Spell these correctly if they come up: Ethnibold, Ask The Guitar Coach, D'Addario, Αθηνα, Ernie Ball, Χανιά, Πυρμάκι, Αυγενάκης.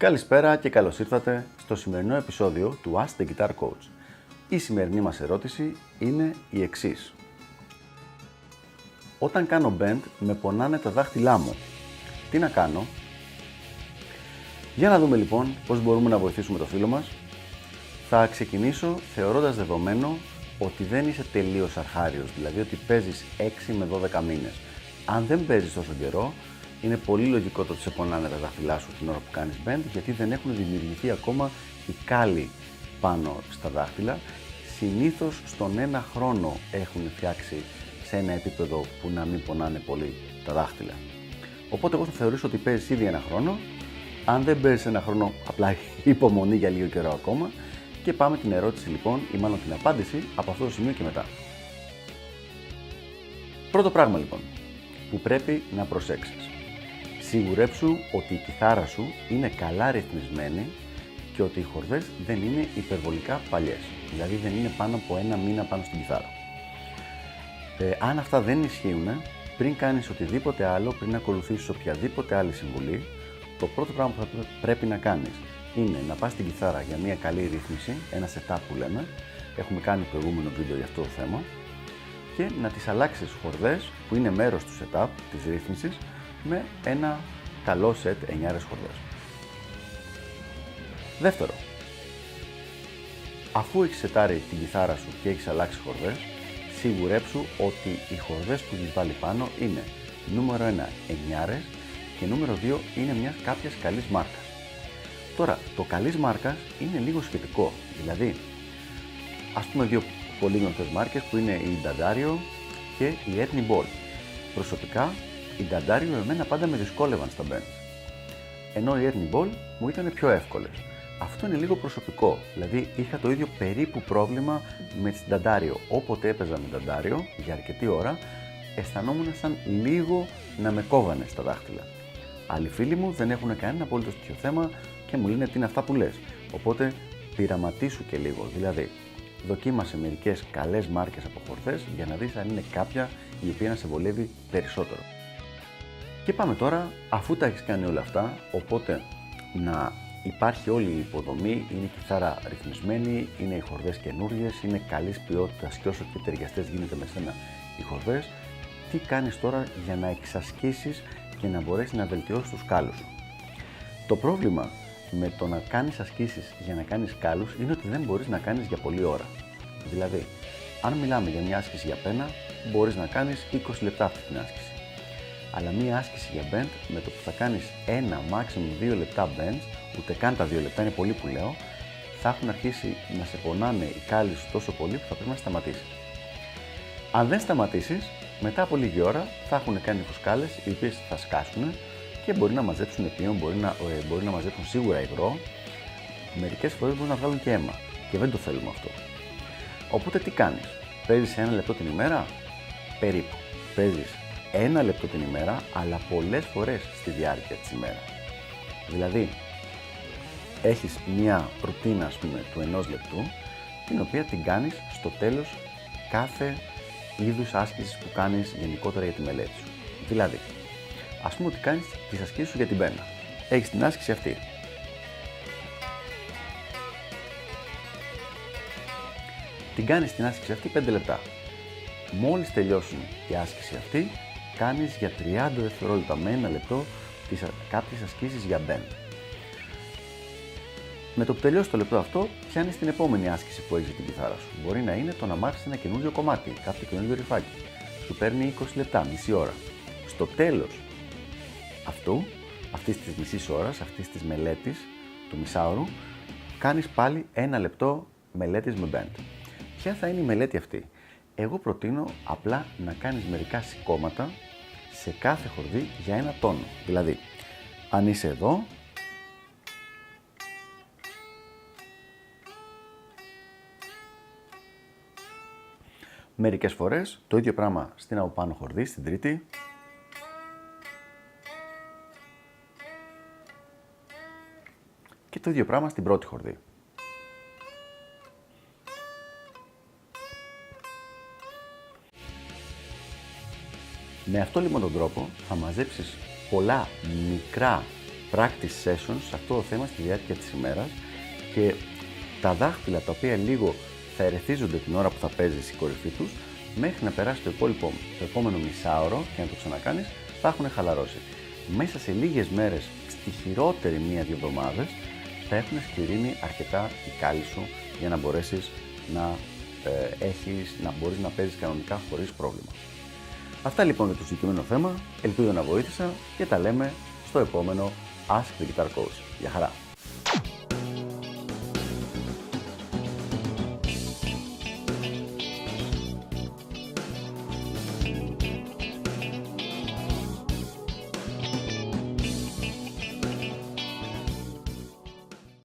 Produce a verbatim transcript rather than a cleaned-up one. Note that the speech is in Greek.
Καλησπέρα και καλώς ήρθατε στο σημερινό επεισόδιο του Ask The Guitar Coach. Η σημερινή μας ερώτηση είναι η εξής. Όταν κάνω bend με πονάνε τα δάχτυλά μου. Τι να κάνω? Για να δούμε λοιπόν πώς μπορούμε να βοηθήσουμε το φίλο μας. Θα ξεκινήσω θεωρώντας δεδομένο ότι δεν είσαι τελείως αρχάριος, δηλαδή ότι παίζεις έξι με δώδεκα μήνες. Αν δεν παίζεις τόσο καιρό, είναι πολύ λογικό το ότι σε πονάνε τα δάχτυλά σου την ώρα που κάνεις bend, γιατί δεν έχουν δημιουργηθεί ακόμα οι κάλοι πάνω στα δάχτυλα. Συνήθως στον ένα χρόνο έχουν φτιάξει σε ένα επίπεδο που να μην πονάνε πολύ τα δάχτυλα. Οπότε εγώ θα θεωρήσω ότι παίζεις ήδη ένα χρόνο. Αν δεν παίζεις ένα χρόνο, απλά υπομονή για λίγο καιρό ακόμα. Και πάμε την ερώτηση λοιπόν, ή μάλλον την απάντηση, από αυτό το σημείο και μετά. Πρώτο πράγμα λοιπόν που πρέπει να προσέξεις. Σιγουρέψου ότι η κιθάρα σου είναι καλά ρυθμισμένη και ότι οι χορδές δεν είναι υπερβολικά παλιές. Δηλαδή δεν είναι πάνω από ένα μήνα πάνω στην κιθάρα. Ε, αν αυτά δεν ισχύουν, πριν κάνεις οτιδήποτε άλλο, πριν ακολουθήσεις οποιαδήποτε άλλη συμβουλή, το πρώτο πράγμα που θα πρέπει να κάνεις είναι να πας στην κιθάρα για μια καλή ρύθμιση, ένα setup που λέμε, έχουμε κάνει προηγούμενο βίντεο για αυτό το θέμα, και να τις αλλάξεις χορδές που είναι μέρος του setup, της ρύθμισης, με ένα καλό σετ εννιάρες χορδές. Δεύτερο, αφού έχεις σετάρει την κιθάρα σου και έχεις αλλάξει χορδές, σιγουρέψου ότι οι χορδές που έχεις βάλει πάνω είναι νούμερο ένα εννιάρες και νούμερο δύο είναι μιας κάποιας καλής μάρκας. Τώρα, το καλής μάρκας είναι λίγο σχετικό, δηλαδή ας πούμε δύο πολύ γνωστές μάρκες που είναι η D'Addario και η Ethnibold. Προσωπικά, η D'Addario εμένα πάντα με δυσκόλευαν στα bend, ενώ οι Ernie Ball μου ήταν πιο εύκολες. Αυτό είναι λίγο προσωπικό, δηλαδή είχα το ίδιο περίπου πρόβλημα με την D'Addario. Όποτε έπαιζα με την D'Addario για αρκετή ώρα, αισθανόμουν σαν λίγο να με κόβανε στα δάχτυλα. Άλλοι φίλοι μου δεν έχουν κανένα απολύτως τέτοιο θέμα και μου λένε τι είναι αυτά που λες. Οπότε πειραματίσου και λίγο, δηλαδή δοκίμασε μερικές καλές μάρκες από χορδές για να δεις αν είναι κάποια η οποία να σε βολεύει περισσότερο. Και πάμε τώρα, αφού τα έχεις κάνει όλα αυτά, οπότε να υπάρχει όλη η υποδομή, είναι η κιθάρα ρυθμισμένη, είναι οι χορδές καινούργιες, είναι καλής ποιότητας και όσο πιο ταιριαστές γίνεται με σένα οι χορδές, τι κάνεις τώρα για να εξασκήσεις και να μπορέσεις να βελτιώσεις τους κάλους σου. Το πρόβλημα με το να κάνεις ασκήσεις για να κάνεις κάλους είναι ότι δεν μπορείς να κάνεις για πολλή ώρα. Δηλαδή, αν μιλάμε για μια άσκηση για πένα, μπορείς να κάνεις είκοσι λεπτά αυτή την άσκηση. Αλλά μία άσκηση για bend, με το που θα κάνεις ένα, maximum δύο λεπτά bends, ούτε καν τα δύο λεπτά, είναι πολύ που λέω, θα έχουν αρχίσει να σε πονάνε οι κάλοι σου τόσο πολύ που θα πρέπει να σταματήσεις. Αν δεν σταματήσεις, μετά από λίγη ώρα θα έχουν κάνει φουσκάλες, οι οποίες θα σκάσουν και μπορεί να μαζέψουν ποιόν, μπορεί να, ε, μπορεί να μαζέψουν σίγουρα υγρό. Μερικές φορές μπορούν να βγάλουν και αίμα και δεν το θέλουμε αυτό. Οπότε τι κάνεις? Παίζεις ένα λεπτό την ημέρα? Περίπου. Παίζεις ένα λεπτό την ημέρα, αλλά πολλές φορές στη διάρκεια της ημέρας. Δηλαδή, έχεις μια ρουτίνα, ας πούμε, του ενός λεπτού, την οποία την κάνεις στο τέλος κάθε είδους άσκησης που κάνεις γενικότερα για τη μελέτη σου. Δηλαδή, ας πούμε ότι κάνεις τις ασκήσεις σου για την πένα. Έχεις την άσκηση αυτή. Την κάνεις την άσκηση αυτή πέντε λεπτά. Μόλις τελειώσουν η άσκηση αυτή, κάνεις για τριάντα δευτερόλεπτα με ένα λεπτό τις κάποιες ασκήσεις για bend. Με το που τελειώσει το λεπτό αυτό, πιάνεις την επόμενη άσκηση που έχεις για την κιθάρα σου. Μπορεί να είναι το να μάθεις ένα καινούριο κομμάτι, κάποιο καινούριο ρυφάκι. Σου παίρνει είκοσι λεπτά, μισή ώρα. Στο τέλος αυτού, αυτής της μισής ώρας, αυτής της μελέτης, του μισάωρου, κάνεις πάλι ένα λεπτό μελέτης με bend. Ποια θα είναι η μελέτη αυτή? Εγώ προτείνω απλά να κάνεις μερικά σηκώματα σε κάθε χορδί για ένα τόνο. Δηλαδή, αν είσαι εδώ, μερικές φορές το ίδιο πράγμα στην από πάνω χορδί, στην τρίτη, και το ίδιο πράγμα στην πρώτη χορδί. Με αυτό λοιπόν τον τρόπο θα μαζέψεις πολλά μικρά practice sessions σε αυτό το θέμα στη διάρκεια της ημέρας και τα δάχτυλα τα οποία λίγο θα ερεθίζονται την ώρα που θα παίζεις η κορυφή τους, μέχρι να περάσει το, υπόλοιπο, το επόμενο μισάωρο και να το ξανακάνεις, θα έχουν χαλαρώσει. Μέσα σε λίγες μέρες, στη χειρότερη μία-δύο εβδομάδες, θα έχουν σκληρύνει αρκετά η κάλλη σου για να μπορέσεις να, ε, έχεις, να μπορείς να παίζεις κανονικά χωρίς πρόβλημα. Αυτά λοιπόν για το συγκεκριμένο θέμα, ελπίζω να βοήθησα και τα λέμε στο επόμενο Ask The Guitar Coach. Γεια χαρά!